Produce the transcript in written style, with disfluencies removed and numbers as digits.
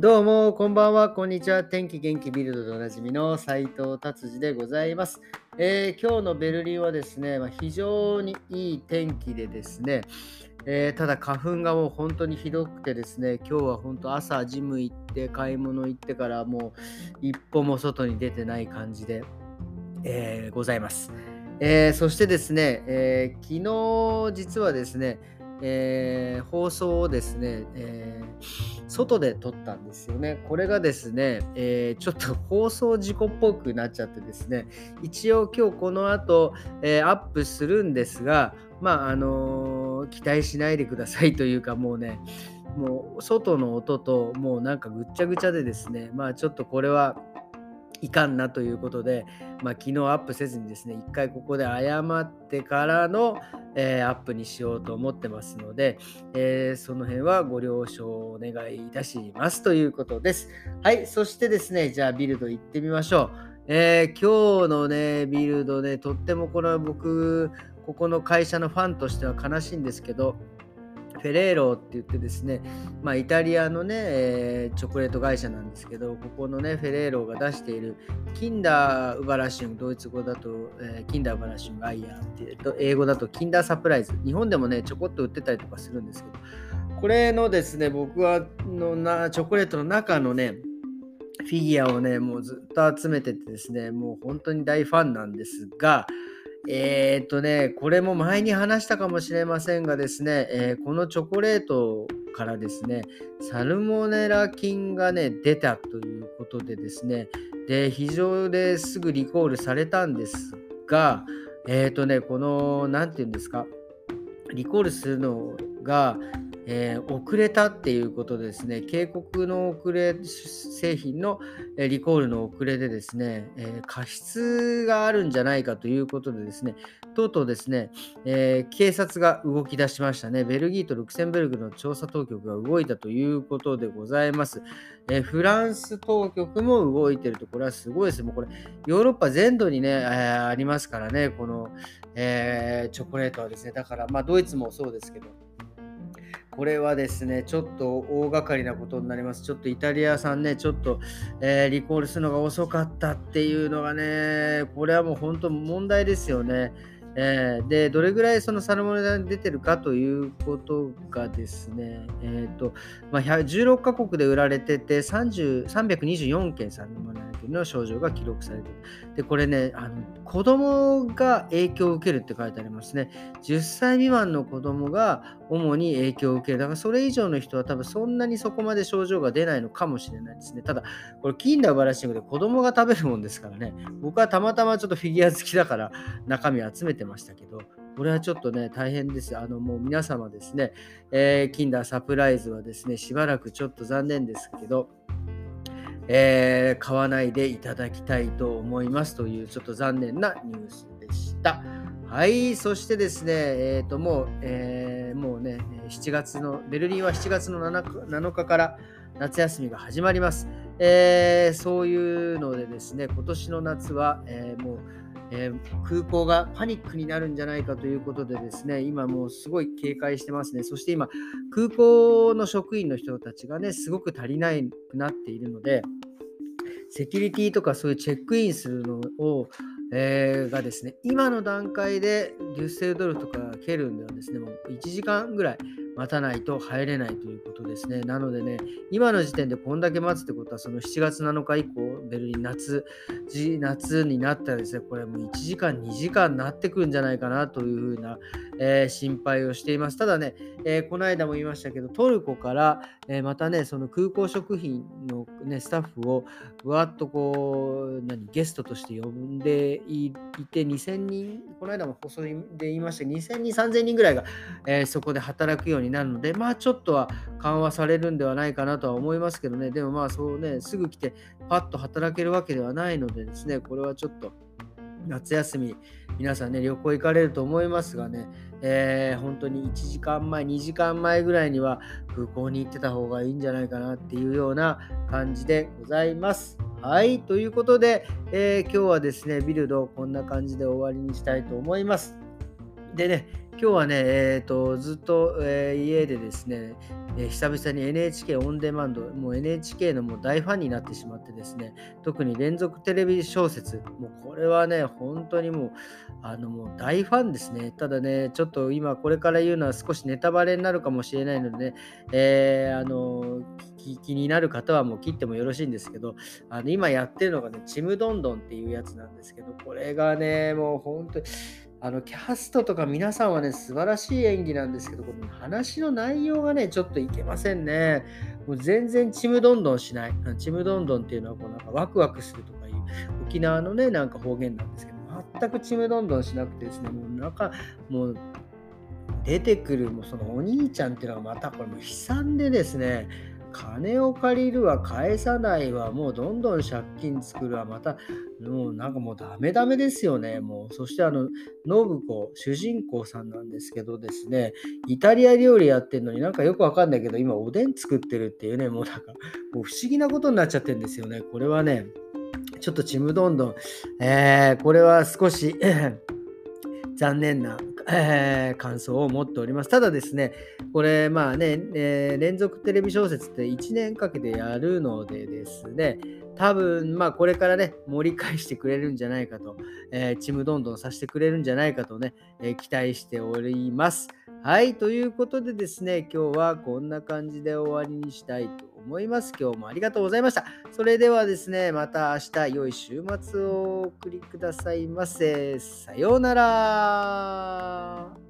どうもこんばんは、こんにちは。天気元気ビルドでおなじみの斉藤達治でございます。今日のベルリンはですね、非常にいい天気でですね、ただ花粉がもう本当にひどくてですね、今日は本当朝ジム行って買い物行ってからもう一歩も外に出てない感じで、ございます。そしてですね、昨日実はですね、放送をですね、外で撮ったんですよね。これがですね、ちょっと放送事故っぽくなっちゃってですね、一応今日この後、アップするんですが、期待しないでくださいというか、もう外の音ともうなんかぐっちゃぐちゃでですね、ちょっとこれはいかんなということで、昨日アップせずにですね、一回ここで謝ってからの、アップにしようと思ってますので、その辺はご了承お願いいたしますということです。はい、そしてですね、じゃあビルド行ってみましょう。今日のねビルドね、とってもこれは僕ここの会社のファンとしては悲しいんですけど、フェレーロって言ってですね、イタリアのね、チョコレート会社なんですけど、ここのねフェレーロが出しているキンダーウバラシュン、ドイツ語だと、キンダーウバラシュンガイヤーっていうと、英語だとキンダーサプライズ、日本でもねちょこっと売ってたりとかするんですけど、これのですね、僕はチョコレートの中のねフィギュアをねもうずっと集めててですね、もう本当に大ファンなんですが、これも前に話したかもしれませんがですね、このチョコレートからですね、サルモネラ菌がね出たということでですね、で非常ですぐリコールされたんですが、このなんていうんですか、リコールするのが、遅れたっていうことでですね、警告の遅れ、製品のリコールの遅れでですね、過失があるんじゃないかということでですね、とうとうですね、警察が動き出しましたね。ベルギーとルクセンブルクの調査当局が動いたということでございます。フランス当局も動いてると、これはすごいです。もうこれヨーロッパ全土にね、ありますからね、この、チョコレートはですね。だからドイツもそうですけど、これはですねちょっと大掛かりなことになります。ちょっとイタリアさんね、ちょっと、リコールするのが遅かったっていうのがね、これはもう本当問題ですよね。でどれぐらいそのサルモネラに出てるかということがですね、16カ国で売られてて、324件サルモネラ菌の症状が記録されている。でこれね、子供が影響を受けるって書いてありますね。10歳未満の子供が主に影響を受ける。だからそれ以上の人は多分そんなにそこまで症状が出ないのかもしれないですね。ただこれキンダーバラシングで子供が食べるもんですからね、僕はたまたまちょっとフィギュア好きだから中身集めてましたけど、これはちょっとね大変です。もう皆様ですね、キンダーサプライズはですね、しばらくちょっと残念ですけど、買わないでいただきたいと思いますという、ちょっと残念なニュースでした。はい、そしてですね、もうね7月のベルリンは7月の 7日から夏休みが始まります。そういうのでですね、今年の夏は、もう空港がパニックになるんじゃないかということでですね、今もうすごい警戒してますね。そして今空港の職員の人たちがねすごく足りないくなっているので、セキュリティとかそういうチェックインするのを、がですね、今の段階でデュッセルドルフとかケルンではですね、もう1時間ぐらい待たないと入れないということですね。なのでね、今の時点でこんだけ待つってことは、その7月7日以降ベルリン夏になったらですね、これもう1時間2時間になってくるんじゃないかなというふうな、心配をしています。ただね、この間も言いましたけど、トルコから、またねその空港職員の、ね、スタッフをわっとこうゲストとして呼んでいて、2000人、この間も放送で言いましたけど、2000人、3000人ぐらいが、そこで働くようになるので、ちょっとは緩和されるんではないかなとは思いますけどね。でもそうね、すぐ来てパッと働けるわけではないのでですね、これはちょっと夏休み皆さんね旅行行かれると思いますがね、本当に1時間前2時間前ぐらいには空港に行ってた方がいいんじゃないかなっていうような感じでございます。はい、ということで、今日はですねビルドをこんな感じで終わりにしたいと思います。でね、今日はね、ずっと、家でですね、久々に NHK オンデマンド、もう NHK のもう大ファンになってしまってですね、特に連続テレビ小説、もうこれはね、本当にもう大ファンですね。ただね、ちょっと今これから言うのは少しネタバレになるかもしれないのでね、気になる方はもう切ってもよろしいんですけど、今やってるのがね、ちむどんどんっていうやつなんですけど、これがね、もう本当にキャストとか皆さんはね、素晴らしい演技なんですけど、この話の内容がね、ちょっといけませんね。もう全然ちむどんどんしない。ちむどんどんっていうのはこうなんかワクワクするとかいう沖縄のね、なんか方言なんですけど、全くちむどんどんしなくてですね、もう出てくるもうそのお兄ちゃんっていうのがまたこれも悲惨でですね、金を借りるは返さないはもうどんどん借金作るはまたもうなんかもうダメダメですよね。もうそして信子主人公さんなんですけどですね、イタリア料理やってるのになんかよくわかんないけど今おでん作ってるっていうね、もうなんかもう不思議なことになっちゃってるんですよね。これはねちょっとちむどんどん、これは少し残念な感想を持っております。ただですね、これまあね、連続テレビ小説って1年かけてやるのでですね、多分まあこれからね盛り返してくれるんじゃないかと、ちむどんどんさせてくれるんじゃないかとね、期待しております。はい、ということでですね、今日はこんな感じで終わりにしたいと思います。今日もありがとうございました。それではですね、また明日良い週末をお送りくださいませ。さようなら。